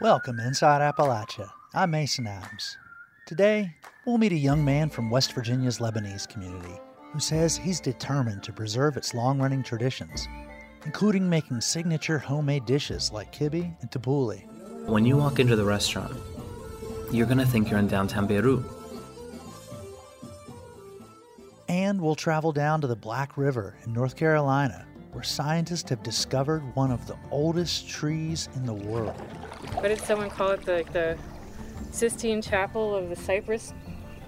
Welcome inside Appalachia. I'm Mason Adams. Today, we'll meet a young man from West Virginia's Lebanese community who says he's determined to preserve its long-running traditions, including making signature homemade dishes like kibbeh and tabbouleh. When you walk into the restaurant, you're going to think you're in downtown Beirut. And we'll travel down to the Black River in North Carolina, where scientists have discovered one of the oldest trees in the world. What did someone call it? The Sistine Chapel of the Cypress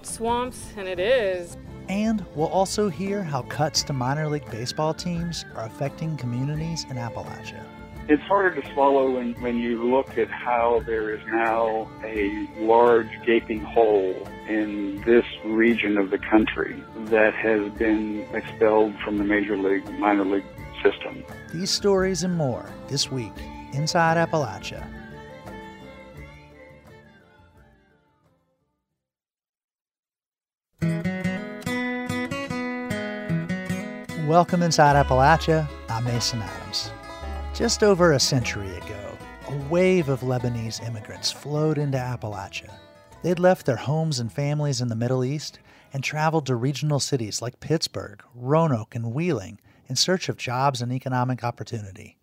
Swamps, and it is. And we'll also hear how cuts to minor league baseball teams are affecting communities in Appalachia. It's harder to swallow when you look at how there is now a large gaping hole in this region of the country that has been expelled from the major league, minor league system. These stories and more this week inside Appalachia. Welcome inside Appalachia. I'm Mason Adams. Just over a century ago, a wave of Lebanese immigrants flowed into Appalachia. They'd left their homes and families in the Middle East and traveled to regional cities like Pittsburgh, Roanoke, and Wheeling in search of jobs and economic opportunity.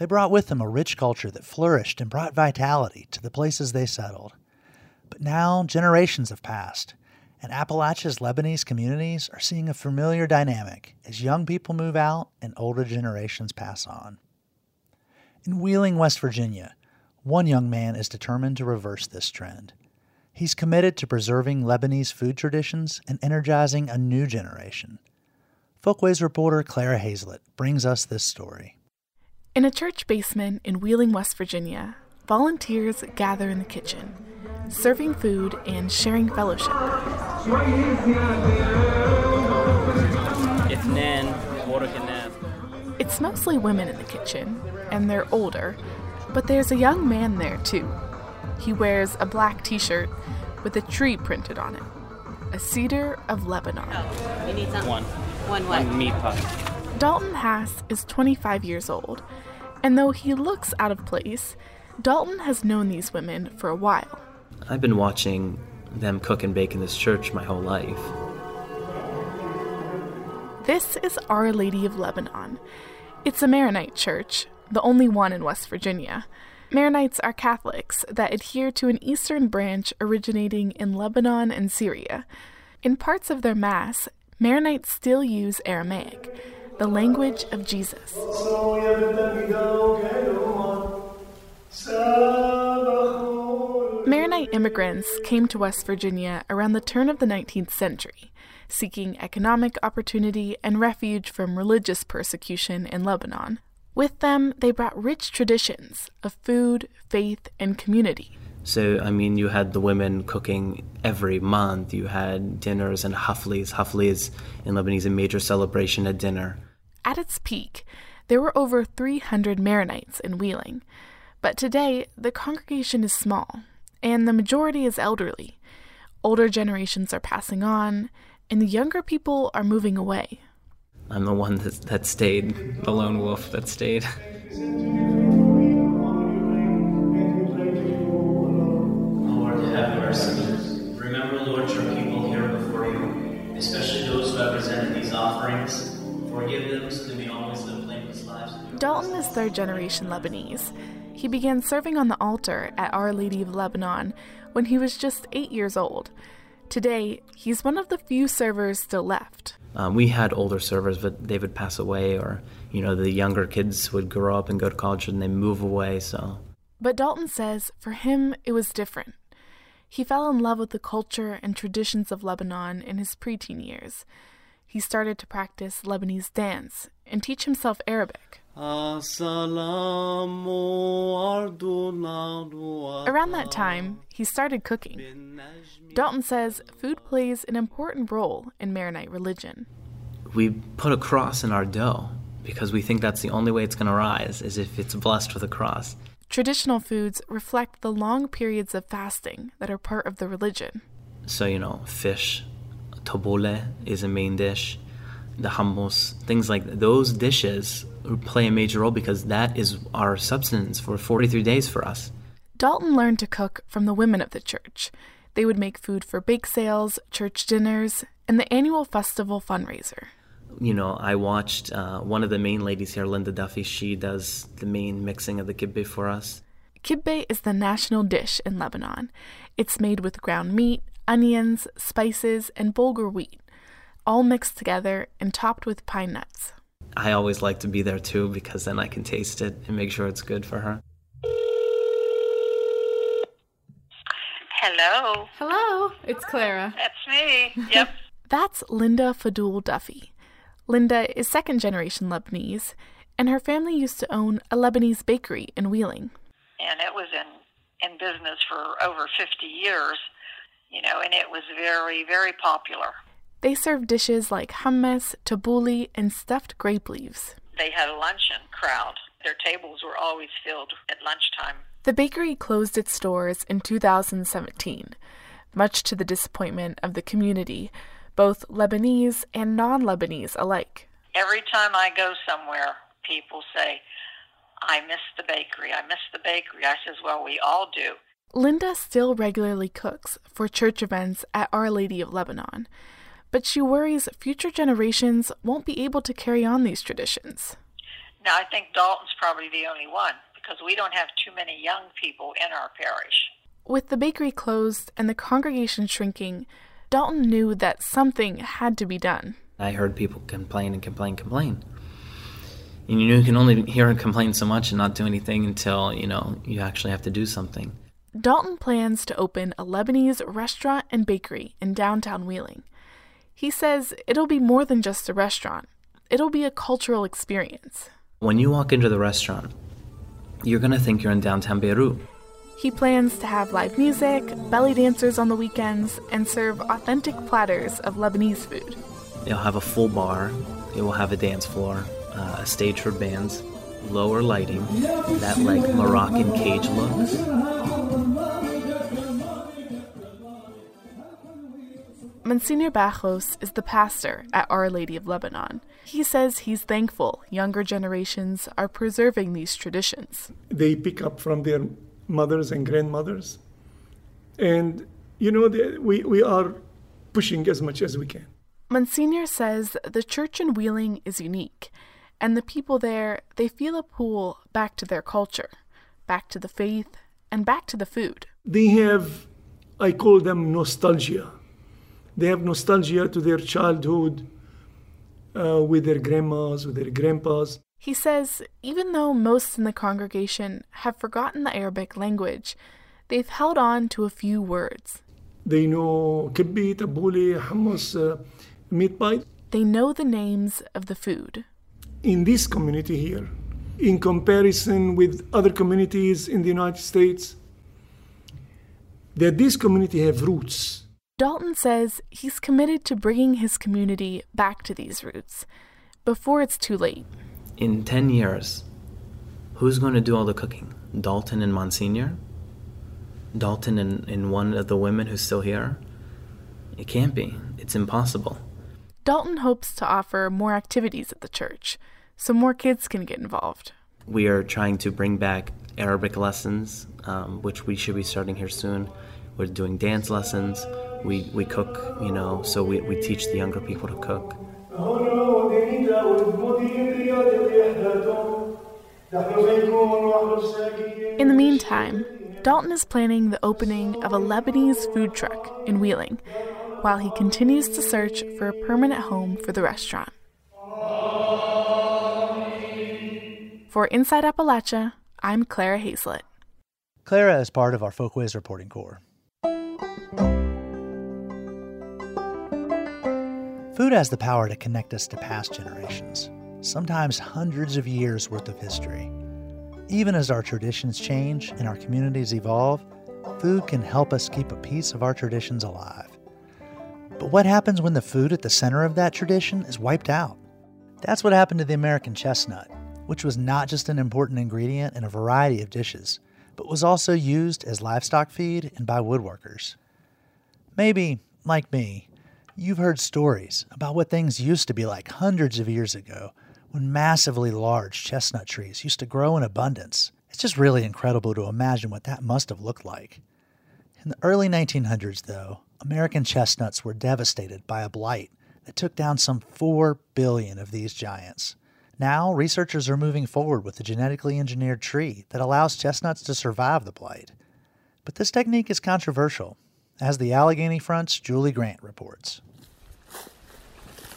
They brought with them a rich culture that flourished and brought vitality to the places they settled. But now generations have passed, and Appalachia's Lebanese communities are seeing a familiar dynamic as young people move out and older generations pass on. In Wheeling, West Virginia, one young man is determined to reverse this trend. He's committed to preserving Lebanese food traditions and energizing a new generation. Folkways reporter Clara Hazlett brings us this story. In a church basement in Wheeling, West Virginia, volunteers gather in the kitchen, serving food and sharing fellowship. It's mostly women in the kitchen, and they're older, but there's a young man there too. He wears a black t-shirt with a tree printed on it, a cedar of Lebanon. Oh, you need something? One meat pie. Dalton Haas is 25 years old, and though he looks out of place, Dalton has known these women for a while. I've been watching them cook and bake in this church my whole life. This is Our Lady of Lebanon. It's a Maronite church, the only one in West Virginia. Maronites are Catholics that adhere to an eastern branch originating in Lebanon and Syria. In parts of their Mass, Maronites still use Aramaic, the language of Jesus. Maronite immigrants came to West Virginia around the turn of the 19th century, seeking economic opportunity and refuge from religious persecution in Lebanon. With them, they brought rich traditions of food, faith, and community. So, you had the women cooking every month. You had dinners and haflis. Haflis in Lebanese is a major celebration at dinner. At its peak, there were over 300 Maronites in Wheeling. But today, the congregation is small, and the majority is elderly. Older generations are passing on, and the younger people are moving away. I'm the one that stayed, the lone wolf that stayed. Lord, have mercy. Remember, Lord, your people here before you, especially those who have presented these offerings. Forgive them so they may always live blameless lives. Dalton is third-generation Lebanese. He began serving on the altar at Our Lady of Lebanon when he was just 8 years old. Today, he's one of the few servers still left. We had older servers, but they would pass away, or, the younger kids would grow up and go to college and they move away, so. But Dalton says for him, it was different. He fell in love with the culture and traditions of Lebanon in his preteen years. He started to practice Lebanese dance and teach himself Arabic. Around that time, he started cooking. Dalton says food plays an important role in Maronite religion. We put a cross in our dough because we think that's the only way it's going to rise, is if it's blessed with a cross. Traditional foods reflect the long periods of fasting that are part of the religion. So, fish, tabbouleh is a main dish, the hummus, things like those dishes play a major role because that is our substance for 43 days for us. Dalton learned to cook from the women of the church. They would make food for bake sales, church dinners, and the annual festival fundraiser. You know, I watched one of the main ladies here, Linda Duffy. She does the main mixing of the kibbeh for us. Kibbeh is the national dish in Lebanon. It's made with ground meat, onions, spices, and bulgur wheat, all mixed together and topped with pine nuts. I always like to be there too, because then I can taste it and make sure it's good for her. Hello. Hello. It's Clara. That's me. Yep. That's Linda Fadul Duffy. Linda is second-generation Lebanese, and her family used to own a Lebanese bakery in Wheeling. And it was in business for over 50 years, you know, and it was very, very popular. They served dishes like hummus, tabbouleh, and stuffed grape leaves. They had a luncheon crowd. Their tables were always filled at lunchtime. The bakery closed its doors in 2017, much to the disappointment of the community, both Lebanese and non-Lebanese alike. Every time I go somewhere, people say, I miss the bakery, I miss the bakery. I says, well, we all do. Linda still regularly cooks for church events at Our Lady of Lebanon, but she worries future generations won't be able to carry on these traditions. Now, I think Dalton's probably the only one, because we don't have too many young people in our parish. With the bakery closed and the congregation shrinking, Dalton knew that something had to be done. I heard people complain. And you can only hear and complain so much and not do anything until, you know, you actually have to do something. Dalton plans to open a Lebanese restaurant and bakery in downtown Wheeling. He says it'll be more than just a restaurant. It'll be a cultural experience. When you walk into the restaurant, you're going to think you're in downtown Beirut. He plans to have live music, belly dancers on the weekends, and serve authentic platters of Lebanese food. It'll have a full bar. It will have a dance floor, a stage for bands, lower lighting, that like Moroccan cage look. Monsignor Bajos is the pastor at Our Lady of Lebanon. He says he's thankful younger generations are preserving these traditions. They pick up from their mothers and grandmothers. And, you know, we are pushing as much as we can. Monsignor says the church in Wheeling is unique, and the people there, they feel a pull back to their culture, back to the faith, and back to the food. They have, I call them nostalgia. They have nostalgia to their childhood with their grandmas, with their grandpas. He says even though most in the congregation have forgotten the Arabic language, they've held on to a few words. They know kibbeh, tabbouleh, hummus, meat pie. They know the names of the food. In this community here, in comparison with other communities in the United States, that this community have roots. Dalton says he's committed to bringing his community back to these roots before it's too late. In 10 years, who's going to do all the cooking? Dalton and Monsignor? Dalton and one of the women who's still here? It can't be. It's impossible. Dalton hopes to offer more activities at the church so more kids can get involved. We are trying to bring back Arabic lessons, which we should be starting here soon. We're doing dance lessons. We cook, you know, so we teach the younger people to cook. In the meantime, Dalton is planning the opening of a Lebanese food truck in Wheeling, while he continues to search for a permanent home for the restaurant. For Inside Appalachia, I'm Clara Hazlett. Clara is part of our Folkways Reporting Corps. Food has the power to connect us to past generations, sometimes hundreds of years worth of history. Even as our traditions change and our communities evolve, food can help us keep a piece of our traditions alive. But what happens when the food at the center of that tradition is wiped out? That's what happened to the American chestnut, which was not just an important ingredient in a variety of dishes, but was also used as livestock feed and by woodworkers. Maybe, like me, you've heard stories about what things used to be like hundreds of years ago, when massively large chestnut trees used to grow in abundance It's just really incredible to imagine what that must have looked like. In the early 1900s, though, American chestnuts were devastated by a blight that took down some 4 billion of these giants. Now, researchers are moving forward with a genetically engineered tree that allows chestnuts to survive the blight. But this technique is controversial, as the Allegheny Front's Julie Grant reports.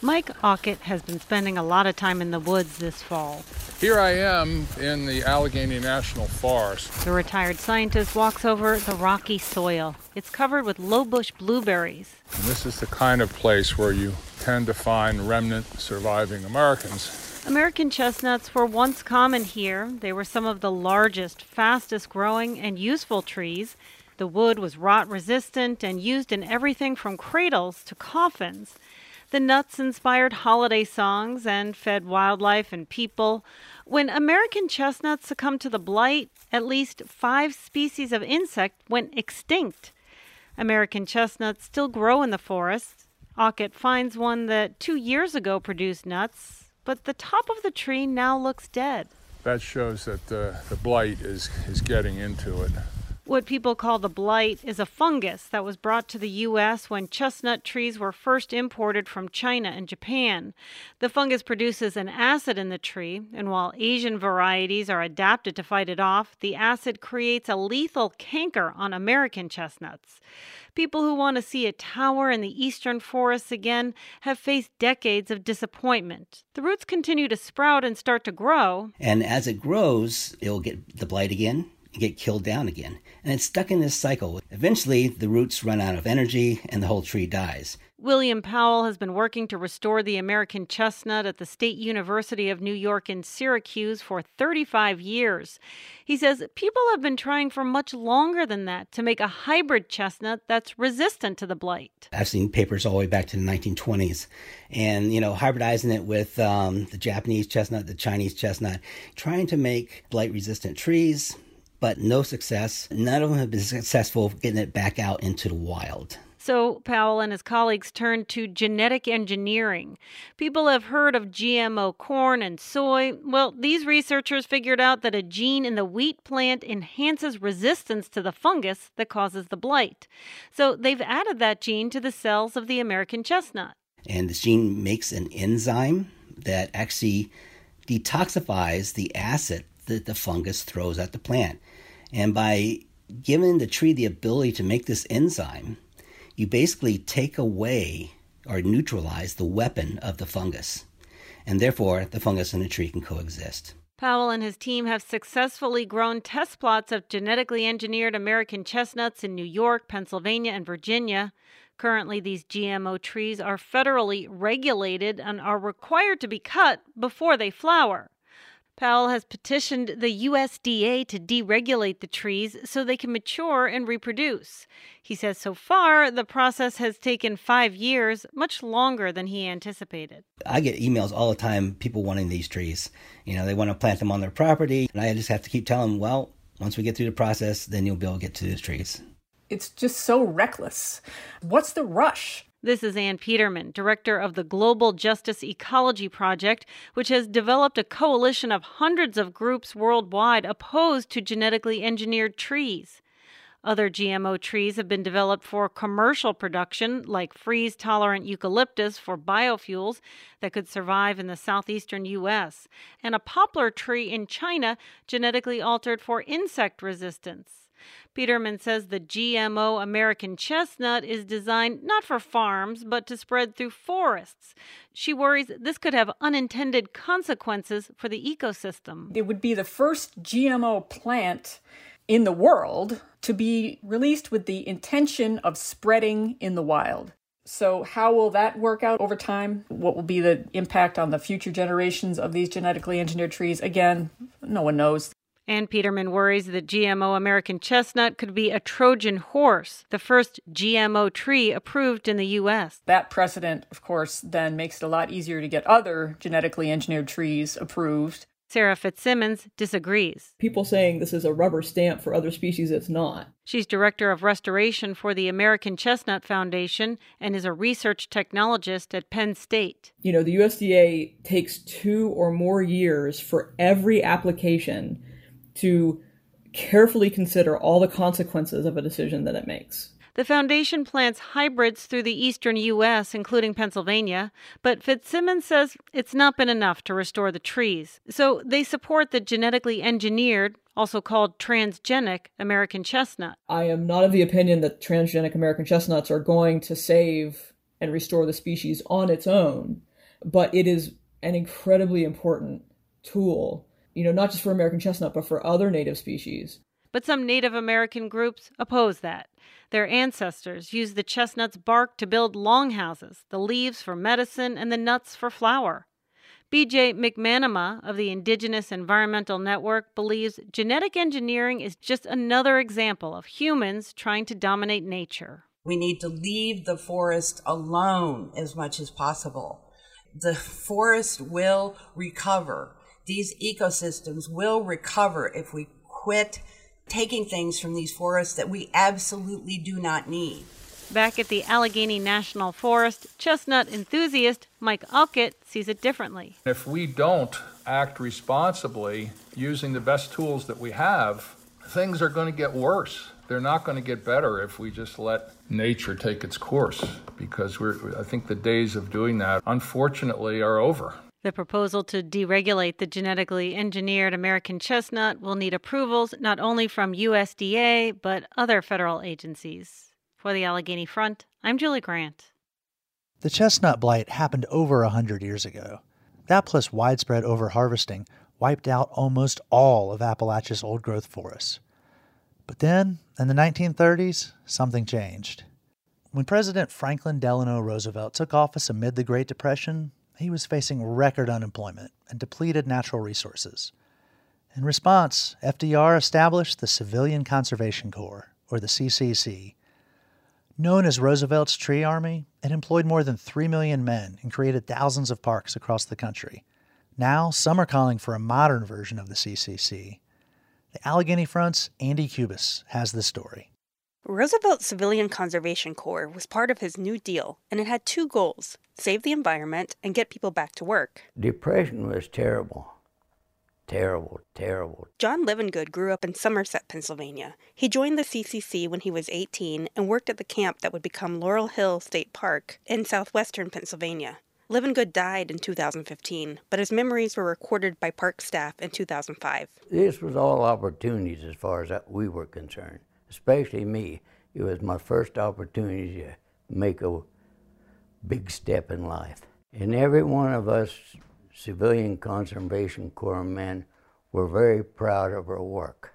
Mike Aucott has been spending a lot of time in the woods this fall. Here I am in the Allegheny National Forest. The retired scientist walks over the rocky soil. It's covered with lowbush blueberries. And this is the kind of place where you tend to find remnant surviving Americans. American chestnuts were once common here. They were some of the largest, fastest-growing, and useful trees. The wood was rot-resistant and used in everything from cradles to coffins. The nuts inspired holiday songs and fed wildlife and people. When American chestnuts succumbed to the blight, at least 5 species of insect went extinct. American chestnuts still grow in the forest. Aucott finds one that 2 years ago produced nuts, but the top of the tree now looks dead. That shows that the blight is getting into it. What people call the blight is a fungus that was brought to the U.S. when chestnut trees were first imported from China and Japan. The fungus produces an acid in the tree, and while Asian varieties are adapted to fight it off, the acid creates a lethal canker on American chestnuts. People who want to see a tower in the eastern forests again have faced decades of disappointment. The roots continue to sprout and start to grow. And as it grows, it'll get the blight again. Get killed down again, and it's stuck in this cycle. Eventually, the roots run out of energy, and the whole tree dies. William Powell has been working to restore the American chestnut at the State University of New York in Syracuse for 35 years. He says people have been trying for much longer than that to make a hybrid chestnut that's resistant to the blight. I've seen papers all the way back to the 1920s, and, you know, hybridizing it with the Japanese chestnut, the Chinese chestnut, trying to make blight-resistant trees, but no success. None of them have been successful getting it back out into the wild. So Powell and his colleagues turned to genetic engineering. People have heard of GMO corn and soy. Well, these researchers figured out that a gene in the wheat plant enhances resistance to the fungus that causes the blight. So they've added that gene to the cells of the American chestnut. And the gene makes an enzyme that actually detoxifies the acid that the fungus throws at the plant. And by giving the tree the ability to make this enzyme, you basically take away or neutralize the weapon of the fungus. And therefore, the fungus and the tree can coexist. Powell and his team have successfully grown test plots of genetically engineered American chestnuts in New York, Pennsylvania, and Virginia. Currently, these GMO trees are federally regulated and are required to be cut before they flower. Powell has petitioned the USDA to deregulate the trees so they can mature and reproduce. He says so far, the process has taken 5 years, much longer than he anticipated. I get emails all the time, people wanting these trees. You know, they want to plant them on their property. And I just have to keep telling them, well, once we get through the process, then you'll be able to get to these trees. It's just so reckless. What's the rush? This is Ann Peterman, director of the Global Justice Ecology Project, which has developed a coalition of hundreds of groups worldwide opposed to genetically engineered trees. Other GMO trees have been developed for commercial production, like freeze-tolerant eucalyptus for biofuels that could survive in the southeastern U.S., and a poplar tree in China genetically altered for insect resistance. Peterman says the GMO American chestnut is designed not for farms, but to spread through forests. She worries this could have unintended consequences for the ecosystem. It would be the first GMO plant in the world to be released with the intention of spreading in the wild. So how will that work out over time? What will be the impact on the future generations of these genetically engineered trees? Again, no one knows. Ann Peterman worries that GMO American chestnut could be a Trojan horse, the first GMO tree approved in the U.S. That precedent, of course, then makes it a lot easier to get other genetically engineered trees approved. Sarah Fitzsimmons disagrees. People saying this is a rubber stamp for other species, it's not. She's director of restoration for the American Chestnut Foundation and is a research technologist at Penn State. You know, the USDA takes 2 or more years for every application to carefully consider all the consequences of a decision that it makes. The foundation plants hybrids through the eastern U.S., including Pennsylvania, but Fitzsimmons says it's not been enough to restore the trees. So they support the genetically engineered, also called transgenic, American chestnut. I am not of the opinion that transgenic American chestnuts are going to save and restore the species on its own, but it is an incredibly important tool, you know, not just for American chestnut, but for other native species. But some Native American groups oppose that. Their ancestors used the chestnut's bark to build longhouses, the leaves for medicine, and the nuts for flour. B.J. McManama of the Indigenous Environmental Network believes genetic engineering is just another example of humans trying to dominate nature. We need to leave the forest alone as much as possible. The forest will recover. These ecosystems will recover if we quit taking things from these forests that we absolutely do not need. Back at the Allegheny National Forest, chestnut enthusiast Mike Aucott sees it differently. If we don't act responsibly using the best tools that we have, things are going to get worse. They're not going to get better if we just let nature take its course, because I think the days of doing that, unfortunately, are over. The proposal to deregulate the genetically engineered American chestnut will need approvals not only from USDA, but other federal agencies. For the Allegheny Front, I'm Julie Grant. The chestnut blight happened over 100 years ago. That plus widespread overharvesting wiped out almost all of Appalachia's old-growth forests. But then, in the 1930s, something changed. When President Franklin Delano Roosevelt took office amid the Great Depression, he was facing record unemployment and depleted natural resources. In response, FDR established the Civilian Conservation Corps, or the CCC. Known as Roosevelt's Tree Army, it employed more than 3 million men and created thousands of parks across the country. Now, some are calling for a modern version of the CCC. The Allegheny Front's Andy Cubis has the story. Roosevelt's Civilian Conservation Corps was part of his New Deal, and it had two goals: save the environment and get people back to work. Depression was terrible. Terrible, terrible. John Livengood grew up in Somerset, Pennsylvania. He joined the CCC when he was 18 and worked at the camp that would become Laurel Hill State Park in southwestern Pennsylvania. Livengood died in 2015, but his memories were recorded by park staff in 2005. This was all opportunities as far as we were concerned. Especially me. It was my first opportunity to make a big step in life. And every one of us Civilian Conservation Corps men were very proud of our work.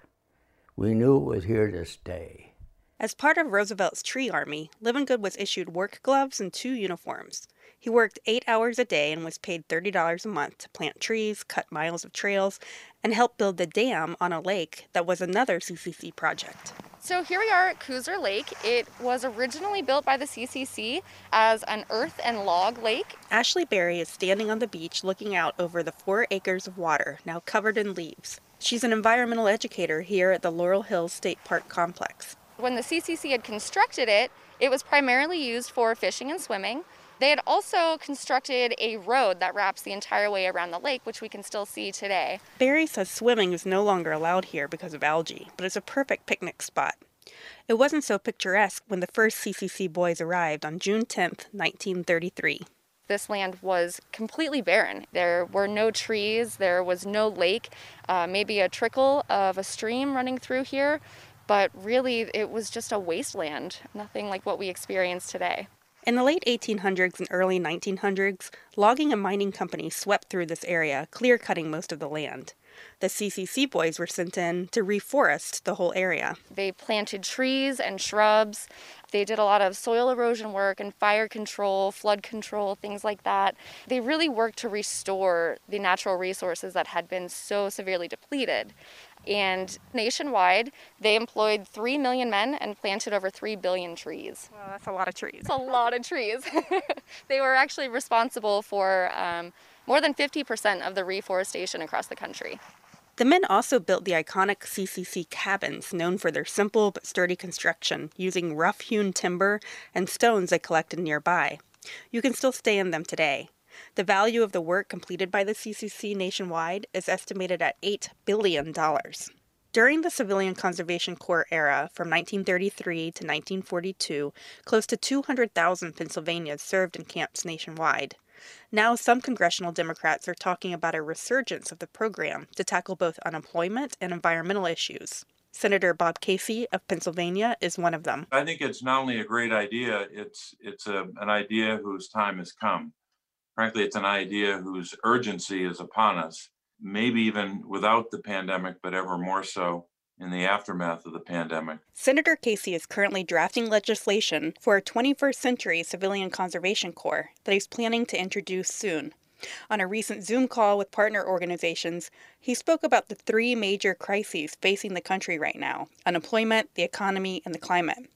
We knew it was here to stay. As part of Roosevelt's Tree Army, Livengood was issued work gloves and two uniforms. He worked 8 hours a day and was paid $30 a month to plant trees, cut miles of trails, and help build the dam on a lake that was another CCC project. So here we are at Cooser Lake. It was originally built by the CCC as an earth and log lake. Ashley Berry is standing on the beach looking out over the 4 acres of water now covered in leaves. She's an environmental educator here at the Laurel Hill State Park complex. When the CCC had constructed it, it was primarily used for fishing and swimming. They had also constructed a road that wraps the entire way around the lake, which we can still see today. Berry says swimming is no longer allowed here because of algae, but it's a perfect picnic spot. It wasn't so picturesque when the first CCC boys arrived on June 10, 1933. This land was completely barren. There were no trees, there was no lake, maybe a trickle of a stream running through here, but really it was just a wasteland, nothing like what we experience today. In the late 1800s and early 1900s, logging and mining companies swept through this area, clear-cutting most of the land. The CCC boys were sent in to reforest the whole area. They planted trees and shrubs. They did a lot of soil erosion work and fire control, flood control, things like that. They really worked to restore the natural resources that had been so severely depleted. And nationwide, they employed 3 million men and planted over 3 billion trees. Wow, that's a lot of trees. That's a lot of trees. They were actually responsible for more than 50% of the reforestation across the country. The men also built the iconic CCC cabins, known for their simple but sturdy construction, using rough-hewn timber and stones they collected nearby. You can still stay in them today. The value of the work completed by the CCC nationwide is estimated at $8 billion. During the Civilian Conservation Corps era, from 1933 to 1942, close to 200,000 Pennsylvanians served in camps nationwide. Now some congressional Democrats are talking about a resurgence of the program to tackle both unemployment and environmental issues. Senator Bob Casey of Pennsylvania is one of them. I think it's not only a great idea, it's an idea whose time has come. Frankly, it's an idea whose urgency is upon us, maybe even without the pandemic, but ever more so in the aftermath of the pandemic. Senator Casey is currently drafting legislation for a 21st century Civilian Conservation Corps that he's planning to introduce soon. On a recent Zoom call with partner organizations, he spoke about the three major crises facing the country right now: unemployment, the economy, and the climate.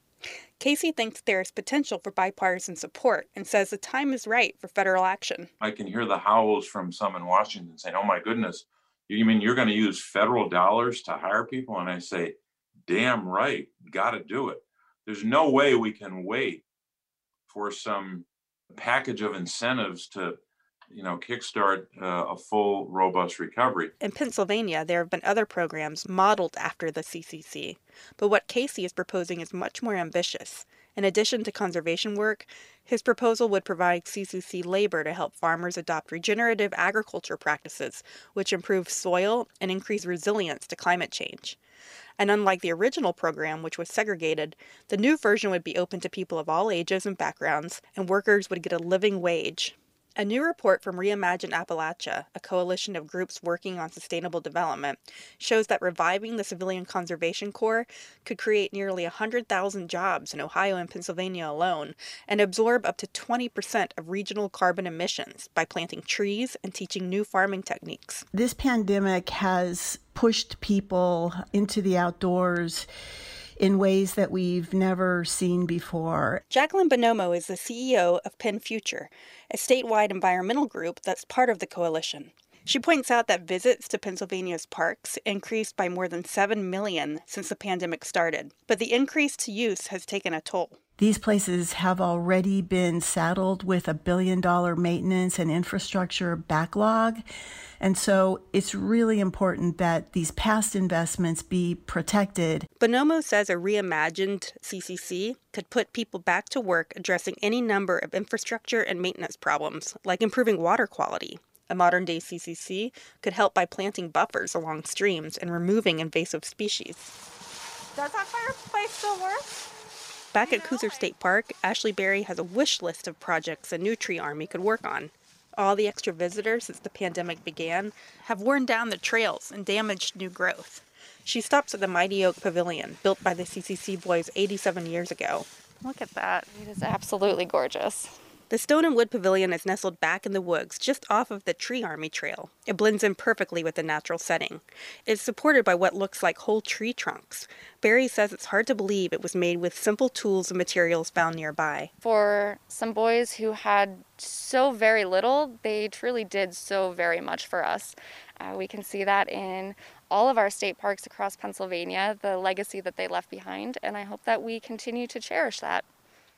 Casey thinks there is potential for bipartisan support and says the time is right for federal action. I can hear the howls from some in Washington saying, "Oh my goodness, you mean you're going to use federal dollars to hire people?" And I say, damn right, got to do it. There's no way we can wait for some package of incentives to kickstart a full, robust recovery. In Pennsylvania, there have been other programs modeled after the CCC, but what Casey is proposing is much more ambitious. In addition to conservation work, his proposal would provide CCC labor to help farmers adopt regenerative agriculture practices, which improve soil and increase resilience to climate change. And unlike the original program, which was segregated, the new version would be open to people of all ages and backgrounds, and workers would get a living wage. A new report from Reimagine Appalachia, a coalition of groups working on sustainable development, shows that reviving the Civilian Conservation Corps could create nearly 100,000 jobs in Ohio and Pennsylvania alone and absorb up to 20% of regional carbon emissions by planting trees and teaching new farming techniques. This pandemic has pushed people into the outdoors in ways that we've never seen before. Jacqueline Bonomo is the CEO of Penn Future, a statewide environmental group that's part of the coalition. She points out that visits to Pennsylvania's parks increased by more than 7 million since the pandemic started, but the increase to use has taken a toll. These places have already been saddled with a $1 billion maintenance and infrastructure backlog. And so it's really important that these past investments be protected. Bonomo says a reimagined CCC could put people back to work addressing any number of infrastructure and maintenance problems, like improving water quality. A modern-day CCC could help by planting buffers along streams and removing invasive species. Does that fireplace still work? Back at Cooser State Park, Ashley Berry has a wish list of projects a new tree army could work on. All the extra visitors since the pandemic began have worn down the trails and damaged new growth. She stops at the Mighty Oak Pavilion, built by the CCC boys 87 years ago. Look at that. It is absolutely gorgeous. The stone and wood pavilion is nestled back in the woods just off of the Tree Army Trail. It blends in perfectly with the natural setting. It's supported by what looks like whole tree trunks. Barry says it's hard to believe it was made with simple tools and materials found nearby. For some boys who had so very little, they truly did so very much for us. We can see that in all of our state parks across Pennsylvania, the legacy that they left behind, and I hope that we continue to cherish that.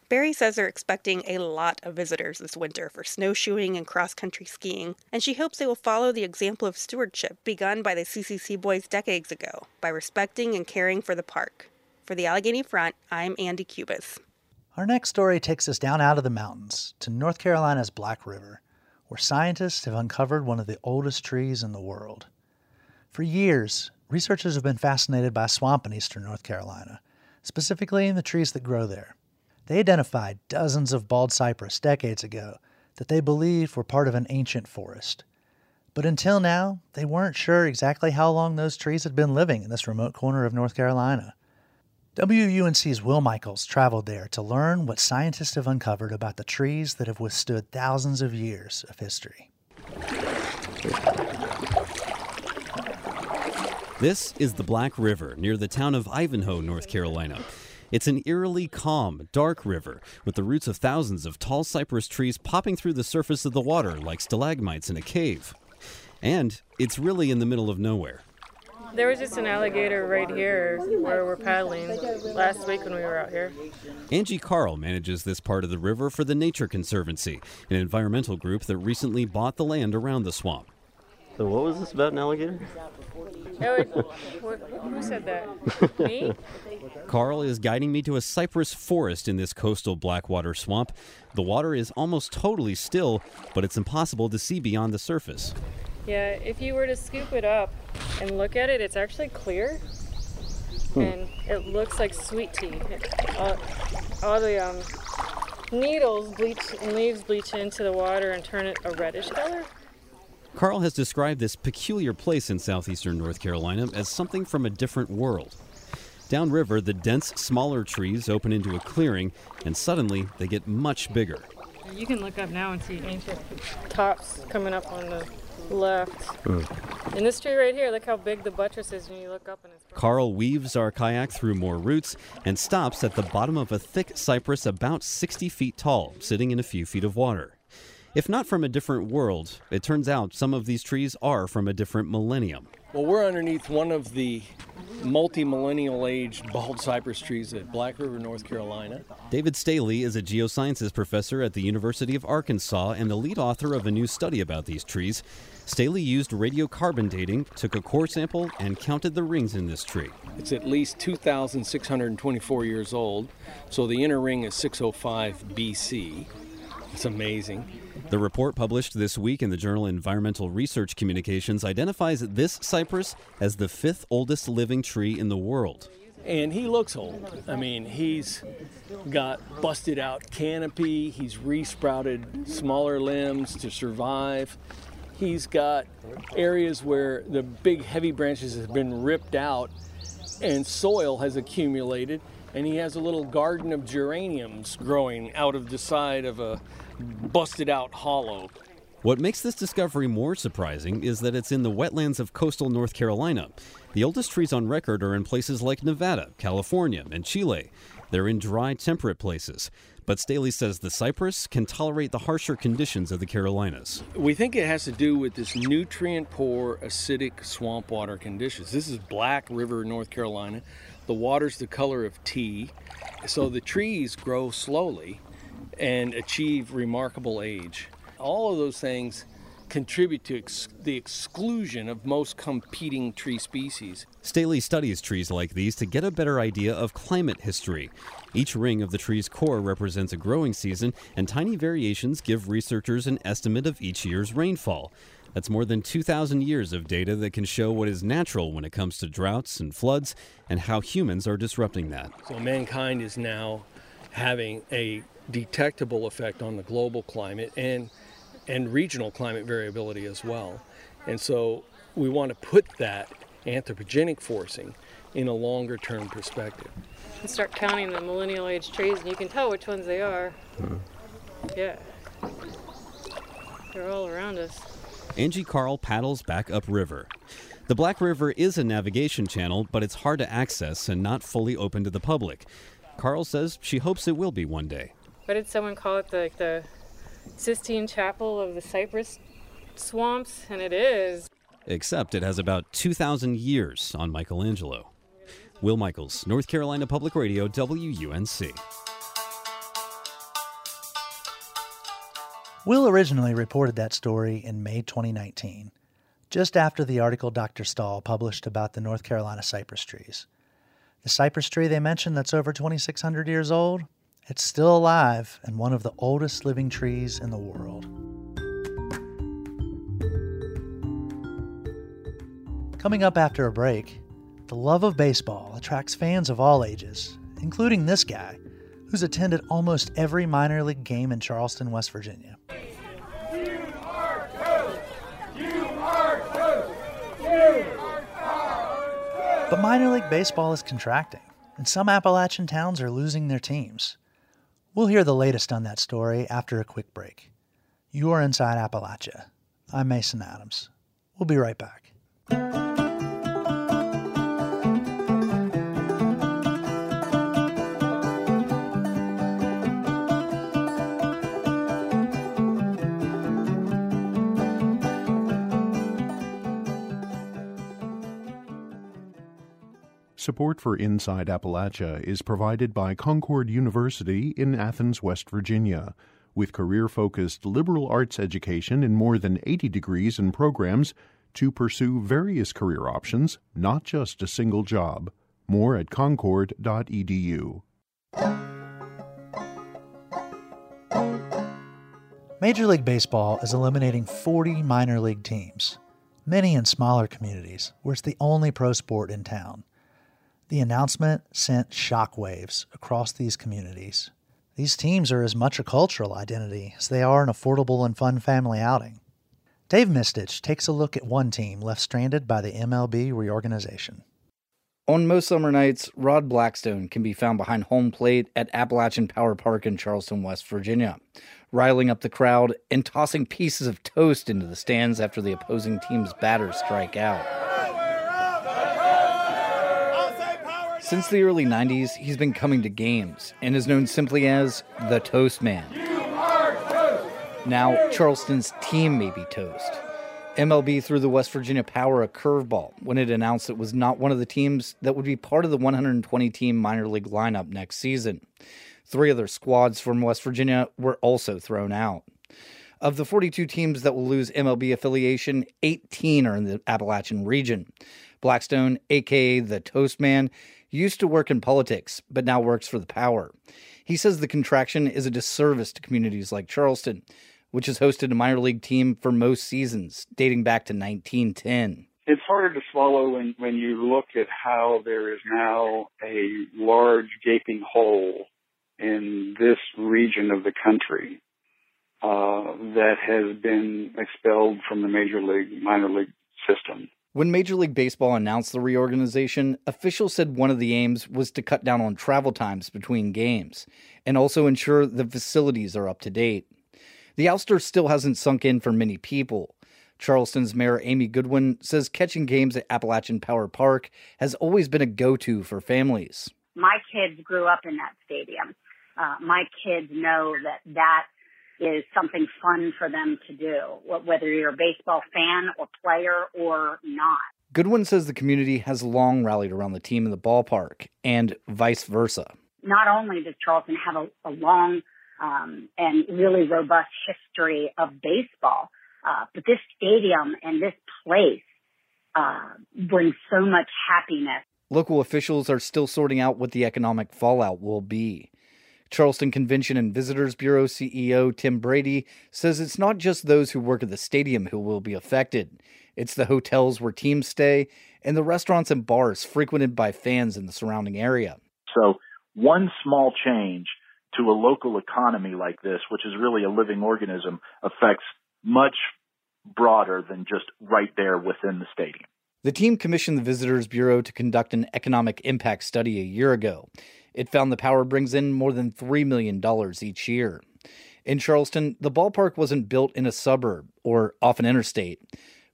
Barry says they're expecting a lot of visitors this winter for snowshoeing and cross-country skiing, and she hopes they will follow the example of stewardship begun by the CCC boys decades ago by respecting and caring for the park. For the Allegheny Front, I'm Andy Cubis. Our next story takes us down out of the mountains to North Carolina's Black River, where scientists have uncovered one of the oldest trees in the world. For years, researchers have been fascinated by swamp in eastern North Carolina, specifically in the trees that grow there. They identified dozens of bald cypress decades ago that they believed were part of an ancient forest. But until now, they weren't sure exactly how long those trees had been living in this remote corner of North Carolina. WUNC's Will Michaels traveled there to learn what scientists have uncovered about the trees that have withstood thousands of years of history. This is the Black River near the town of Ivanhoe, North Carolina. It's an eerily calm, dark river with the roots of thousands of tall cypress trees popping through the surface of the water like stalagmites in a cave. And it's really in the middle of nowhere. There was just an alligator right here where we're paddling last week when we were out here. Angie Carl manages this part of the river for the Nature Conservancy, an environmental group that recently bought the land around the swamp. So what was this about an alligator? Who said that? Me? Carl is guiding me to a cypress forest in this coastal Blackwater swamp. The water is almost totally still, but it's impossible to see beyond the surface. Yeah, if you were to scoop it up and look at it, it's actually clear. And it looks like sweet tea. All the needles bleach and leaves bleach into the water and turn it a reddish color. Carl has described this peculiar place in southeastern North Carolina as something from a different world. Downriver, the dense, smaller trees open into a clearing, and suddenly they get much bigger. You can look up now and see ancient tops coming up on the left. And this tree right here, look how big the buttress is when you look up. And it's Carl weaves our kayak through more roots and stops at the bottom of a thick cypress about 60 feet tall, sitting in a few feet of water. If not from a different world, it turns out some of these trees are from a different millennium. Well, we're underneath one of the multi-millennial aged bald cypress trees at Black River, North Carolina. David Staley is a geosciences professor at the University of Arkansas and the lead author of a new study about these trees. Staley used radiocarbon dating, took a core sample, and counted the rings in this tree. It's at least 2,624 years old, so the inner ring is 605 BC. It's amazing. The report published this week in the journal Environmental Research Communications identifies this cypress as the fifth oldest living tree in the world. And he looks old. I mean, he's got busted out canopy. He's re-sprouted smaller limbs to survive. He's got areas where the big heavy branches have been ripped out and soil has accumulated. And he has a little garden of geraniums growing out of the side of a busted out hollow. What makes this discovery more surprising is that it's in the wetlands of coastal North Carolina. The oldest trees on record are in places like Nevada, California, and Chile. They're in dry, temperate places. But Staley says the cypress can tolerate the harsher conditions of the Carolinas. We think it has to do with this nutrient-poor, acidic swamp water conditions. This is Black River, North Carolina. The water's the color of tea, so the trees grow slowly and achieve remarkable age. All of those things contribute to the exclusion of most competing tree species. Staley studies trees like these to get a better idea of climate history. Each ring of the tree's core represents a growing season, and tiny variations give researchers an estimate of each year's rainfall. That's more than 2,000 years of data that can show what is natural when it comes to droughts and floods and how humans are disrupting that. So mankind is now having a detectable effect on the global climate and regional climate variability as well. And so we want to put that anthropogenic forcing in a longer term perspective. And start counting the millennial age trees and you can tell which ones they are. Yeah. They're all around us. Angie Carl paddles back upriver. The Black River is a navigation channel, but it's hard to access and not fully open to the public. Carl says she hopes it will be one day. What did someone call it? The Sistine Chapel of the Cypress Swamps? And it is. Except it has about 2,000 years on Michelangelo. Will Michaels, North Carolina Public Radio, WUNC. Will originally reported that story in May 2019, just after the article Dr. Stahl published about the North Carolina cypress trees. The cypress tree they mentioned that's over 2,600 years old, it's still alive and one of the oldest living trees in the world. Coming up after a break, the love of baseball attracts fans of all ages, including this guy, who's attended almost every minor league game in Charleston, West Virginia. But minor league baseball is contracting, and some Appalachian towns are losing their teams. We'll hear the latest on that story after a quick break. You are Inside Appalachia. I'm Mason Adams. We'll be right back. Support for Inside Appalachia is provided by Concord University in Athens, West Virginia. With career-focused liberal arts education in more than 80 degrees and programs, to pursue various career options, not just a single job. More at concord.edu. Major League Baseball is eliminating 40 minor league teams, many in smaller communities, where it's the only pro sport in town. The announcement sent shockwaves across these communities. These teams are as much a cultural identity as they are an affordable and fun family outing. Dave Mistich takes a look at one team left stranded by the MLB reorganization. On most summer nights, Rod Blackstone can be found behind home plate at Appalachian Power Park in Charleston, West Virginia, riling up the crowd and tossing pieces of toast into the stands after the opposing team's batters strike out. Since the early 90s, he's been coming to games and is known simply as the Toast Man. You are toast. Now, Charleston's team may be toast. MLB threw the West Virginia Power a curveball when it announced it was not one of the teams that would be part of the 120-team minor league lineup next season. Three other squads from West Virginia were also thrown out. Of the 42 teams that will lose MLB affiliation, 18 are in the Appalachian region. Blackstone, a.k.a. the Toast Man, used to work in politics, but now works for the Power. He says the contraction is a disservice to communities like Charleston, which has hosted a minor league team for most seasons, dating back to 1910. It's harder to swallow when you look at how there is now a large gaping hole in this region of the country that has been expelled from the major league, minor league system. When Major League Baseball announced the reorganization, officials said one of the aims was to cut down on travel times between games and also ensure the facilities are up to date. The ouster still hasn't sunk in for many people. Charleston's Mayor Amy Goodwin says catching games at Appalachian Power Park has always been a go-to for families. My kids grew up in that stadium. My kids know that is something fun for them to do, whether you're a baseball fan or player or not. Goodwin says the community has long rallied around the team in the ballpark and vice versa. Not only does Charleston have a long and really robust history of baseball, but this stadium and this place brings so much happiness. Local officials are still sorting out what the economic fallout will be. Charleston Convention and Visitors Bureau CEO Tim Brady says it's not just those who work at the stadium who will be affected. It's the hotels where teams stay and the restaurants and bars frequented by fans in the surrounding area. So one small change to a local economy like this, which is really a living organism, affects much broader than just right there within the stadium. The team commissioned the Visitors Bureau to conduct an economic impact study a year ago. It found the Power brings in more than $3 million each year. In Charleston, the ballpark wasn't built in a suburb or off an interstate.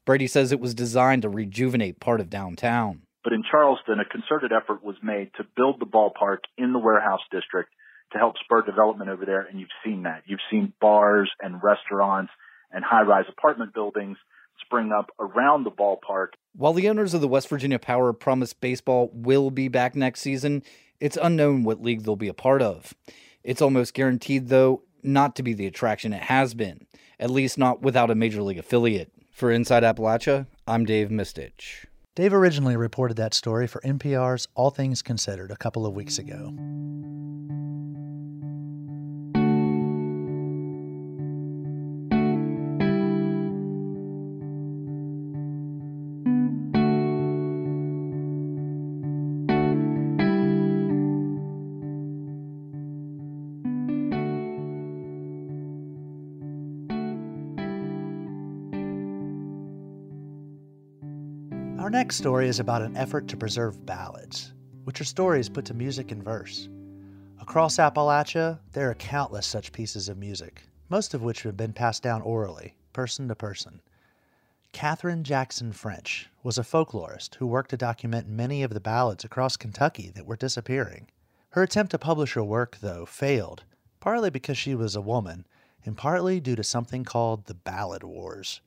Brady says it was designed to rejuvenate part of downtown. But in Charleston, a concerted effort was made to build the ballpark in the Warehouse District to help spur development over there, and you've seen that. You've seen bars and restaurants and high-rise apartment buildings spring up around the ballpark. While the owners of the West Virginia Power promise baseball will be back next season, it's unknown what league they'll be a part of. It's almost guaranteed, though, not to be the attraction it has been, at least not without a major league affiliate. For Inside Appalachia, I'm Dave Mistich. Dave originally reported that story for NPR's All Things Considered a couple of weeks ago. Our next story is about an effort to preserve ballads, which are stories put to music and verse. Across Appalachia, there are countless such pieces of music, most of which have been passed down orally, person to person. Katherine Jackson French was a folklorist who worked to document many of the ballads across Kentucky that were disappearing. Her attempt to publish her work, though, failed, partly because she was a woman, and partly due to something called the Ballad Wars.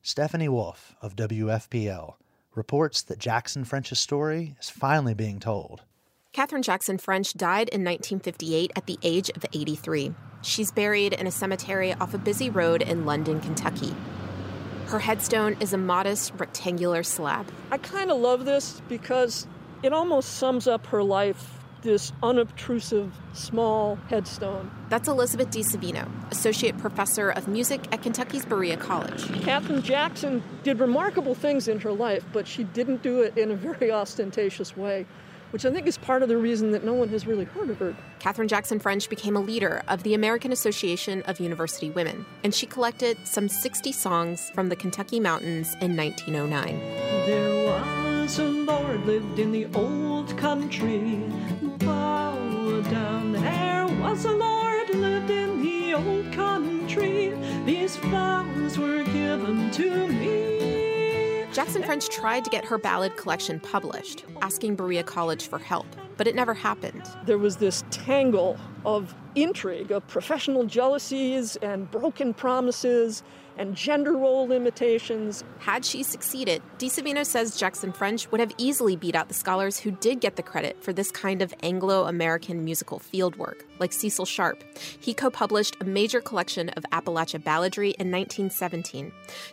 Stephanie Wolfe of WFPL reports that Jackson French's story is finally being told. Katherine Jackson French died in 1958 at the age of 83. She's buried in a cemetery off a busy road in London, Kentucky. Her headstone is a modest rectangular slab. I kind of love this because it almost sums up her life, this unobtrusive, small headstone. That's Elizabeth DiSavino, Associate Professor of Music at Kentucky's Berea College. Katherine Jackson did remarkable things in her life, but she didn't do it in a very ostentatious way, which I think is part of the reason that no one has really heard of her. Katherine Jackson French became a leader of the American Association of University Women, and she collected some 60 songs from the Kentucky mountains in 1909. There was a lord lived in the old country. Bow down. There was a lord lived in the old country. These vows were given to me. Jackson French tried to get her ballad collection published, asking Berea College for help, but it never happened. There was this tangle of intrigue, of professional jealousies and broken promises and gender role limitations. Had she succeeded, DiSavino says Jackson French would have easily beat out the scholars who did get the credit for this kind of Anglo-American musical fieldwork, like Cecil Sharp. He co-published a major collection of Appalachia balladry in 1917.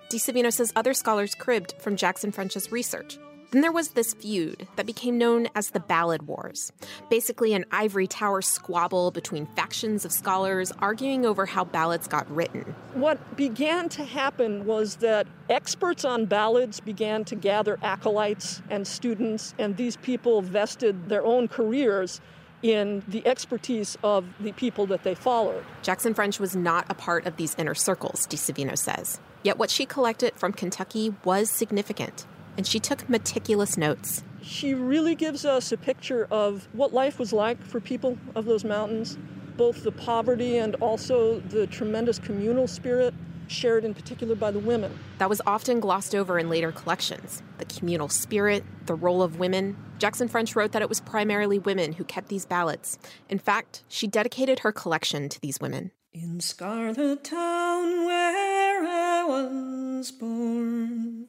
DiSavino says other scholars cribbed from Jackson French's research. Then there was this feud that became known as the Ballad Wars, basically an ivory tower squabble between factions of scholars arguing over how ballads got written. What began to happen was that experts on ballads began to gather acolytes and students, and these people vested their own careers in the expertise of the people that they followed. Jackson French was not a part of these inner circles, DiSavino says. Yet what she collected from Kentucky was significant, and she took meticulous notes. She really gives us a picture of what life was like for people of those mountains, both the poverty and also the tremendous communal spirit shared in particular by the women. That was often glossed over in later collections. The communal spirit, the role of women. Jackson French wrote that it was primarily women who kept these ballads. In fact, she dedicated her collection to these women. In Scarlet Town, where I was born,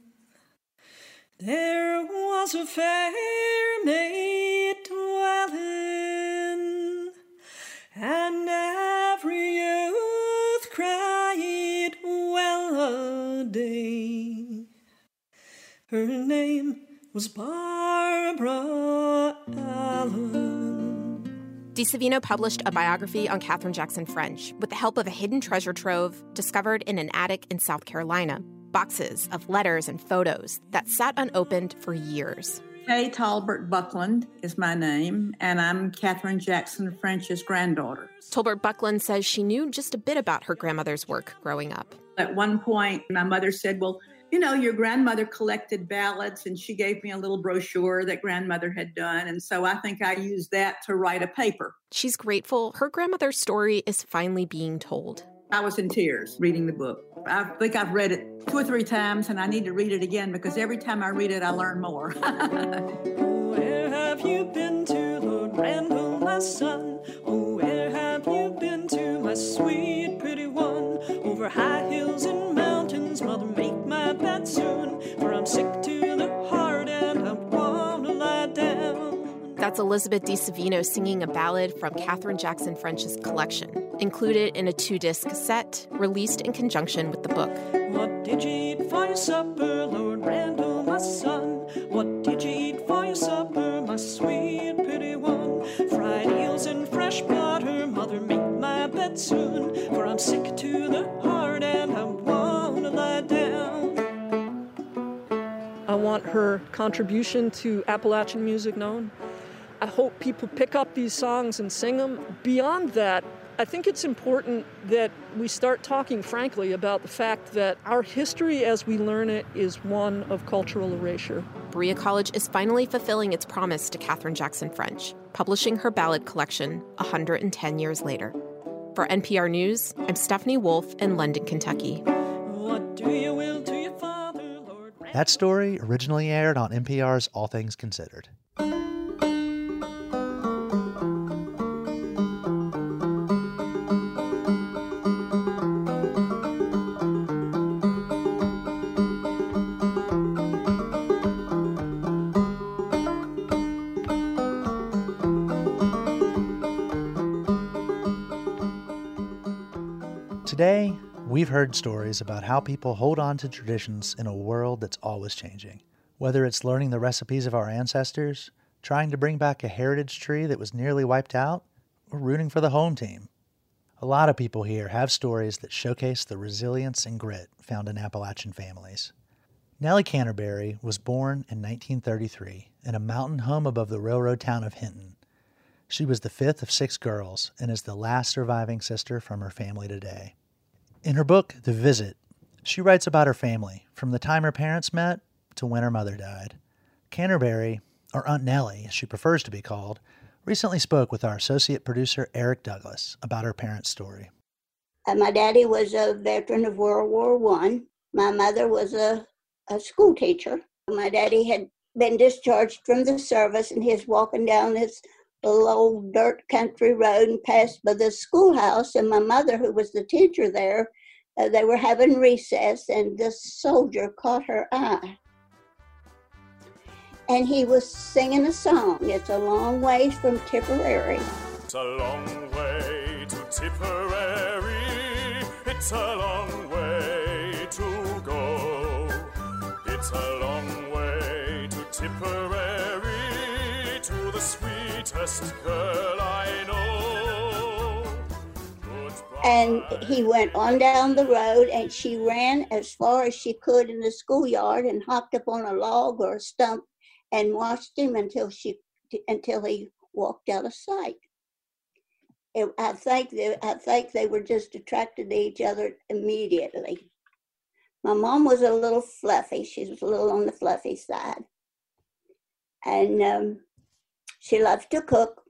there was a fair maid dwelling, and every youth cried well a day. Her name was Barbara Allen. DiSavino published a biography on Katherine Jackson French with the help of a hidden treasure trove discovered in an attic in South Carolina. Boxes of letters and photos that sat unopened for years. Kay Talbert Buckland is my name, and I'm Katherine Jackson French's granddaughter. Talbert Buckland says she knew just a bit about her grandmother's work growing up. At one point, my mother said, well, you know, your grandmother collected ballads, and she gave me a little brochure that grandmother had done, and so I think I used that to write a paper. She's grateful her grandmother's story is finally being told. I was in tears reading the book. I think I've read it 2 or 3 times, and I need to read it again because every time I read it, I learn more. Where have you been to, Lord Randall, my son? Oh, where have you been to, my sweet, pretty one? Over high hills and mountains, mother, make my bed soon, for I'm sick to the heart and I want to lie down. That's Elizabeth DiSavino singing a ballad from Katherine Jackson French's collection, included in a 2-disc cassette released in conjunction with the book. What did you eat for your supper, Lord Randall, my son? What did you eat for your supper, my sweet pretty one? Fried eels and fresh butter, mother, make my bed soon, for I'm sick to the heart and I want to lie down. I want her contribution to Appalachian music known. I hope people pick up these songs and sing them. Beyond that, I think it's important that we start talking frankly about the fact that our history as we learn it is one of cultural erasure. Berea College is finally fulfilling its promise to Katherine Jackson French, publishing her ballad collection 110 years later. For NPR News, I'm Stephanie Wolfe in London, Kentucky. What do you will to your father, Lord? That story originally aired on NPR's All Things Considered. Today, We've heard stories about how people hold on to traditions in a world that's always changing. Whether it's learning the recipes of our ancestors, trying to bring back a heritage tree that was nearly wiped out, or rooting for the home team. A lot of people here have stories that showcase the resilience and grit found in Appalachian families. Nellie Canterbury was born in 1933 in a mountain home above the railroad town of Hinton. She was the fifth of six girls and is the last surviving sister from her family today. In her book, The Visit, she writes about her family, from the time her parents met to when her mother died. Canterbury, or Aunt Nellie, as she prefers to be called, recently spoke with our associate producer, Eric Douglas, about her parents' story. My daddy was a veteran of World War I. My mother was a school teacher. My daddy had been discharged from the service, and he was walking down this little old dirt country road and passed by the schoolhouse, and my mother, who was the teacher there, they were having recess, and this soldier caught her eye. And he was singing a song. It's a long ways from Tipperary. It's a long way to Tipperary. It's a long way to go. It's a long way to Tipperary, to the sweetest girl I know. And he went on down the road, and she ran as far as she could in the schoolyard and hopped up on a log or a stump and watched him until he walked out of sight. I think they were just attracted to each other immediately. My mom was a little fluffy. She was a little on the fluffy side. And she loved to cook.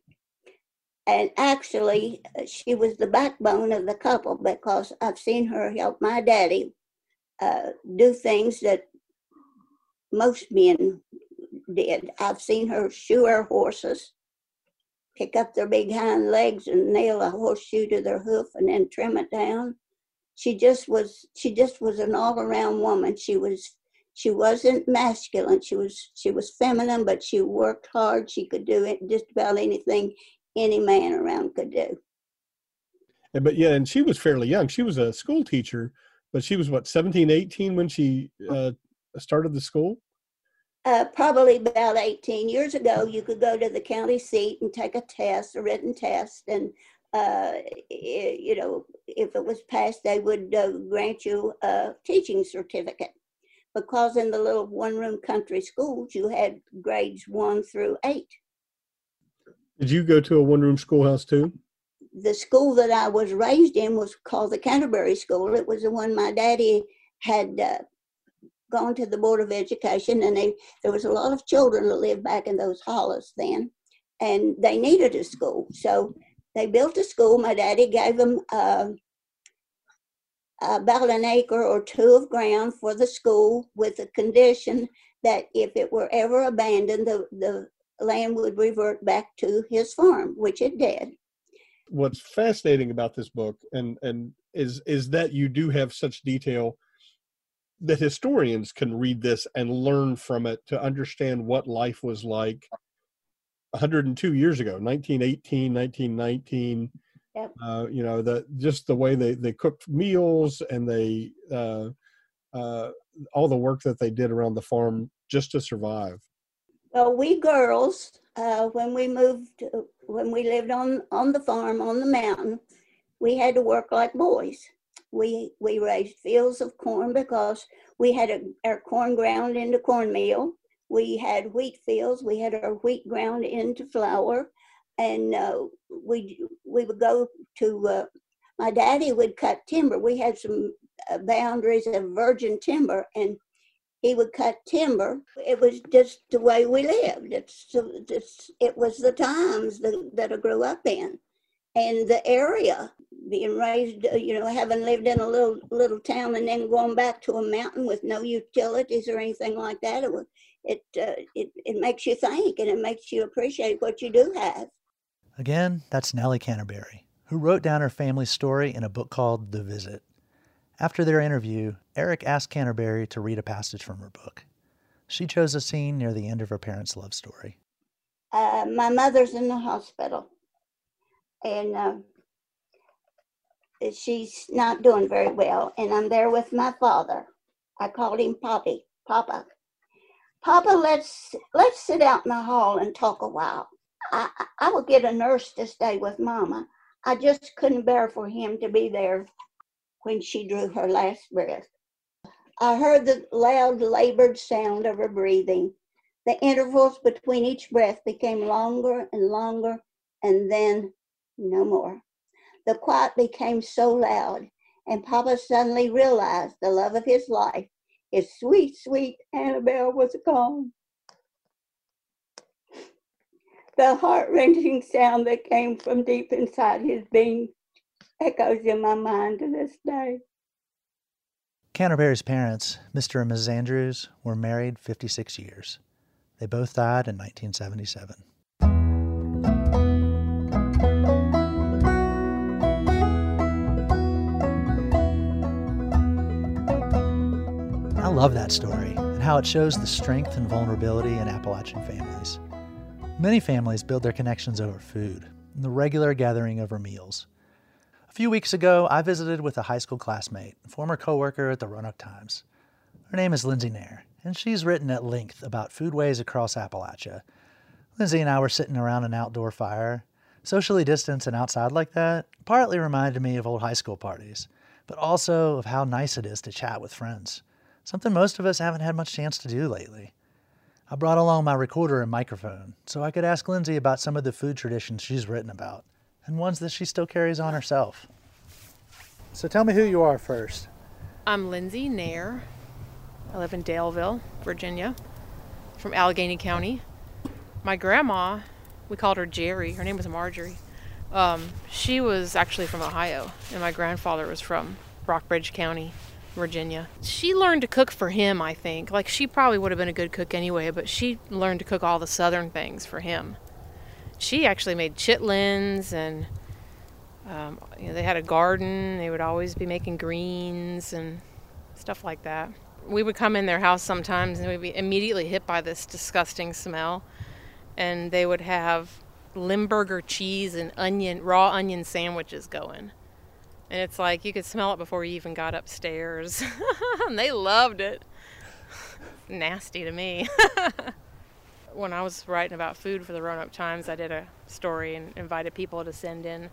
And actually, she was the backbone of the couple, because I've seen her help my daddy do things that most men did. I've seen her shoe her horses, pick up their big hind legs and nail a horseshoe to their hoof and then trim it down. She just was an all-around woman. She wasn't masculine. She was feminine, but she worked hard. She could do it, just about anything any man around could do. And she was fairly young. She was a school teacher, but she was 17, 18 when she started the school? Probably about 18 years ago, you could go to the county seat and take a written test, and if it was passed, they would grant you a teaching certificate. Because in the little one-room country schools, you had grades 1 through 8. Did you go to a one-room schoolhouse too? The school that I was raised in was called the Canterbury School. It was the one my daddy had gone to the Board of Education, and there was a lot of children that lived back in those hollows then, and they needed a school. So they built a school. My daddy gave them about an acre or two of ground for the school, with the condition that if it were ever abandoned, the land would revert back to his farm, which it did. What's fascinating about this book and is that you do have such detail that historians can read this and learn from it to understand what life was like 102 years ago, 1918, 1919. Yep. Just the way they cooked meals, and they all the work that they did around the farm just to survive. Well, we girls, when we lived on the farm on the mountain, we had to work like boys. We raised fields of corn, because we had our corn ground into cornmeal. We had wheat fields. We had our wheat ground into flour. And we would go to, my daddy would cut timber. We had some boundaries of virgin timber, and he would cut timber. It was just the way we lived. It was the times that I grew up in. And the area, being raised, having lived in a little town and then going back to a mountain with no utilities or anything like that, it makes you think, and it makes you appreciate what you do have. Again, that's Nellie Canterbury, who wrote down her family's story in a book called The Visit. After their interview, Eric asked Canterbury to read a passage from her book. She chose a scene near the end of her parents' love story. My mother's in the hospital. And that she's not doing very well, and I'm there with my father. I called him Poppy, Papa. Papa, let's sit out in the hall and talk a while. I will get a nurse to stay with Mama. I just couldn't bear for him to be there when she drew her last breath. I heard the loud, labored sound of her breathing. The intervals between each breath became longer and longer, and then no more. The quiet became so loud, and Papa suddenly realized the love of his life, his sweet, sweet Annabelle, was gone. The heart-wrenching sound that came from deep inside his being echoes in my mind to this day. Canterbury's parents, Mr. and Mrs. Andrews, were married 56 years. They both died in 1977. I love that story and how it shows the strength and vulnerability in Appalachian families. Many families build their connections over food and the regular gathering over meals. A few weeks ago, I visited with a high school classmate, a former coworker at the Roanoke Times. Her name is Lindsay Nair, and she's written at length about foodways across Appalachia. Lindsay and I were sitting around an outdoor fire. Socially distanced and outside like that partly reminded me of old high school parties, but also of how nice it is to chat with friends, something most of us haven't had much chance to do lately. I brought along my recorder and microphone so I could ask Lindsay about some of the food traditions she's written about and ones that she still carries on herself. So tell me who you are first. I'm Lindsay Nair. I live in Daleville, Virginia, from Allegheny County. My grandma, we called her Jerry. Her name was Marjorie. She was actually from Ohio, and my grandfather was from Rockbridge County, Virginia. She learned to cook for him, I think. Like, she probably would have been a good cook anyway, but she learned to cook all the southern things for him. She actually made chitlins, and they had a garden. They would always be making greens and stuff like that. We would come in their house sometimes, and we'd be immediately hit by this disgusting smell, and they would have Limburger cheese and onion, raw onion sandwiches going. And it's like, you could smell it before you even got upstairs. And they loved it. Nasty to me. When I was writing about food for the Roanoke Times, I did a story and invited people to send in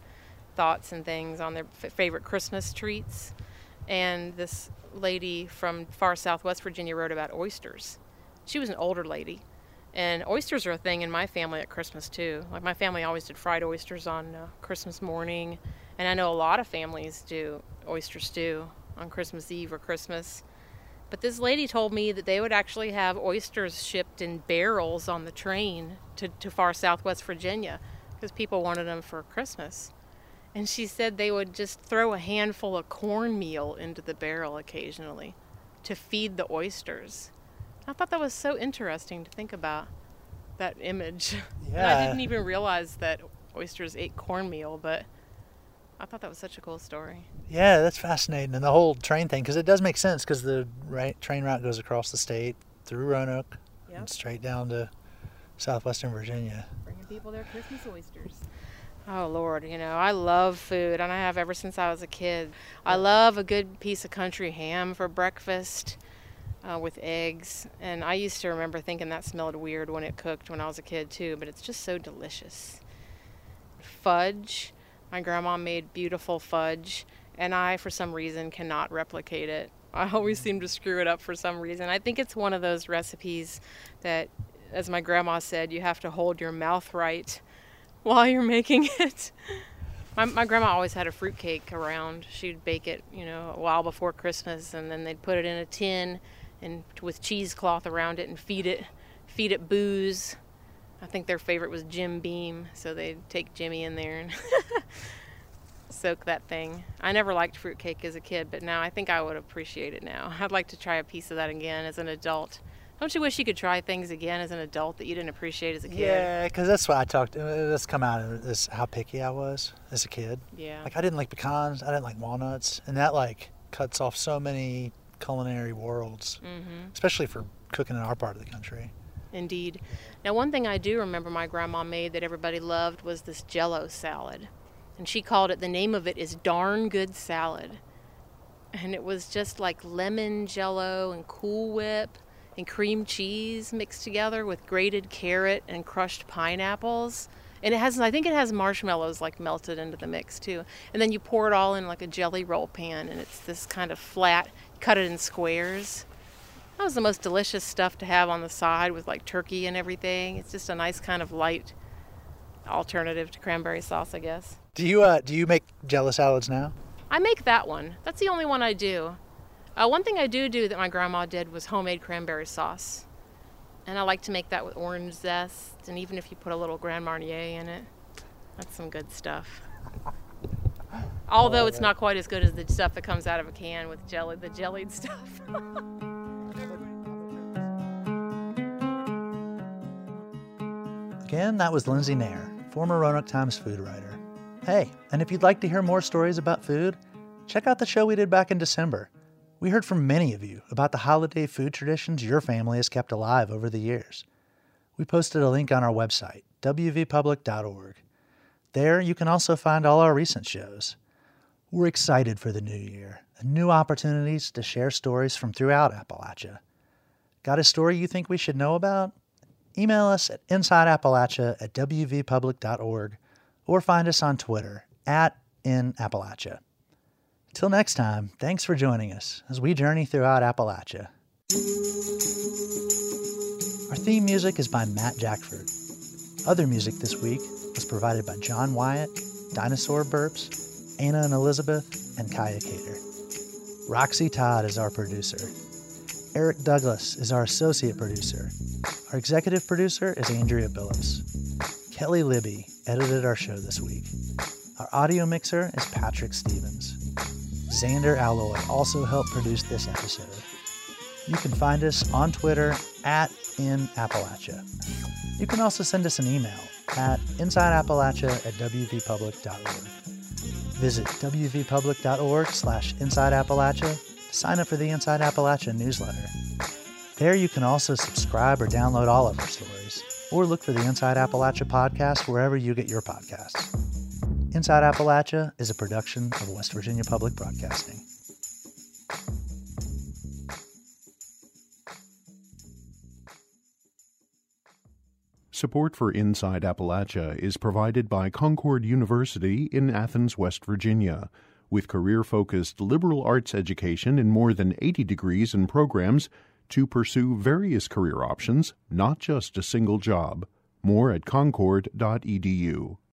thoughts and things on their favorite Christmas treats. And this lady from far south West Virginia wrote about oysters. She was an older lady. And oysters are a thing in my family at Christmas, too. Like, my family always did fried oysters on Christmas morning. And I know a lot of families do oyster stew on Christmas Eve or Christmas. But this lady told me that they would actually have oysters shipped in barrels on the train to far southwest Virginia because people wanted them for Christmas. And she said they would just throw a handful of cornmeal into the barrel occasionally to feed the oysters. I thought that was so interesting to think about, that image. Yeah. I didn't even realize that oysters ate cornmeal, but I thought that was such a cool story. Yeah, that's fascinating. And the whole train thing, because it does make sense, because the train route goes across the state, through Roanoke, yep, and straight down to southwestern Virginia. Bringing people their Christmas oysters. Oh, Lord, I love food, and I have ever since I was a kid. I love a good piece of country ham for breakfast with eggs. And I used to remember thinking that smelled weird when it cooked when I was a kid, too, but it's just so delicious. Fudge. My grandma made beautiful fudge, and I, for some reason, cannot replicate it. I always seem to screw it up for some reason. I think it's one of those recipes that, as my grandma said, you have to hold your mouth right while you're making it. My grandma always had a fruitcake around. She'd bake it, a while before Christmas, and then they'd put it in a tin and with cheesecloth around it and feed it booze. I think their favorite was Jim Beam, so they'd take Jimmy in there and soak that thing. I never liked fruitcake as a kid, but now I think I would appreciate it now. I'd like to try a piece of that again as an adult. Don't you wish you could try things again as an adult that you didn't appreciate as a kid? Yeah, because that's why I talked. That's come out of this, how picky I was as a kid. Yeah. Like, I didn't like pecans, I didn't like walnuts, and that cuts off so many culinary worlds, especially for cooking in our part of the country. Indeed. Now, one thing I do remember my grandma made that everybody loved was this Jell-O salad. and she called it, the name of it is Darn Good Salad. And it was just like lemon jello and Cool Whip and cream cheese mixed together with grated carrot and crushed pineapples. And it has, I think it has marshmallows like melted into the mix too. And then you pour it all in like a jelly roll pan, and it's this kind of flat, cut it in squares. That was the most delicious stuff to have on the side with like turkey and everything. It's just a nice kind of light alternative to cranberry sauce, I guess. Do you make jello salads now? I make that one. That's the only one I do. One thing I do that my grandma did was homemade cranberry sauce. And I like to make that with orange zest, and even if you put a little Grand Marnier in it, that's some good stuff. Although it's not quite as good as the stuff that comes out of a can with jelly, the jellied stuff. Again, that was Lindsay Nair, former Roanoke Times food writer. Hey, and if you'd like to hear more stories about food, check out the show we did back in December. We heard from many of you about the holiday food traditions your family has kept alive over the years. We posted a link on our website, wvpublic.org. There, you can also find all our recent shows. We're excited for the new year and new opportunities to share stories from throughout Appalachia. Got a story you think we should know about? Email us at insideappalachia@wvpublic.org or find us on Twitter @inappalachia. Till next time, thanks for joining us as we journey throughout Appalachia. Our theme music is by Matt Jackford. Other music this week was provided by John Wyatt, Dinosaur Burps, Anna and Elizabeth, and Kaya Cater. Roxy Todd is our producer. Eric Douglas is our associate producer. Our executive producer is Andrea Billups. Kelly Libby edited our show this week. Our audio mixer is Patrick Stevens. Xander Alloy also helped produce this episode. You can find us on Twitter @inappalachia. You can also send us an email at insideappalachia@wvpublic.org. Visit wvpublic.org/insideappalachia to sign up for the Inside Appalachia newsletter. There you can also subscribe or download all of our stories, or look for the Inside Appalachia podcast wherever you get your podcasts. Inside Appalachia is a production of West Virginia Public Broadcasting. Support for Inside Appalachia is provided by Concord University in Athens, West Virginia. With career-focused liberal arts education in more than 80 degrees and programs to pursue various career options, not just a single job. More at concord.edu.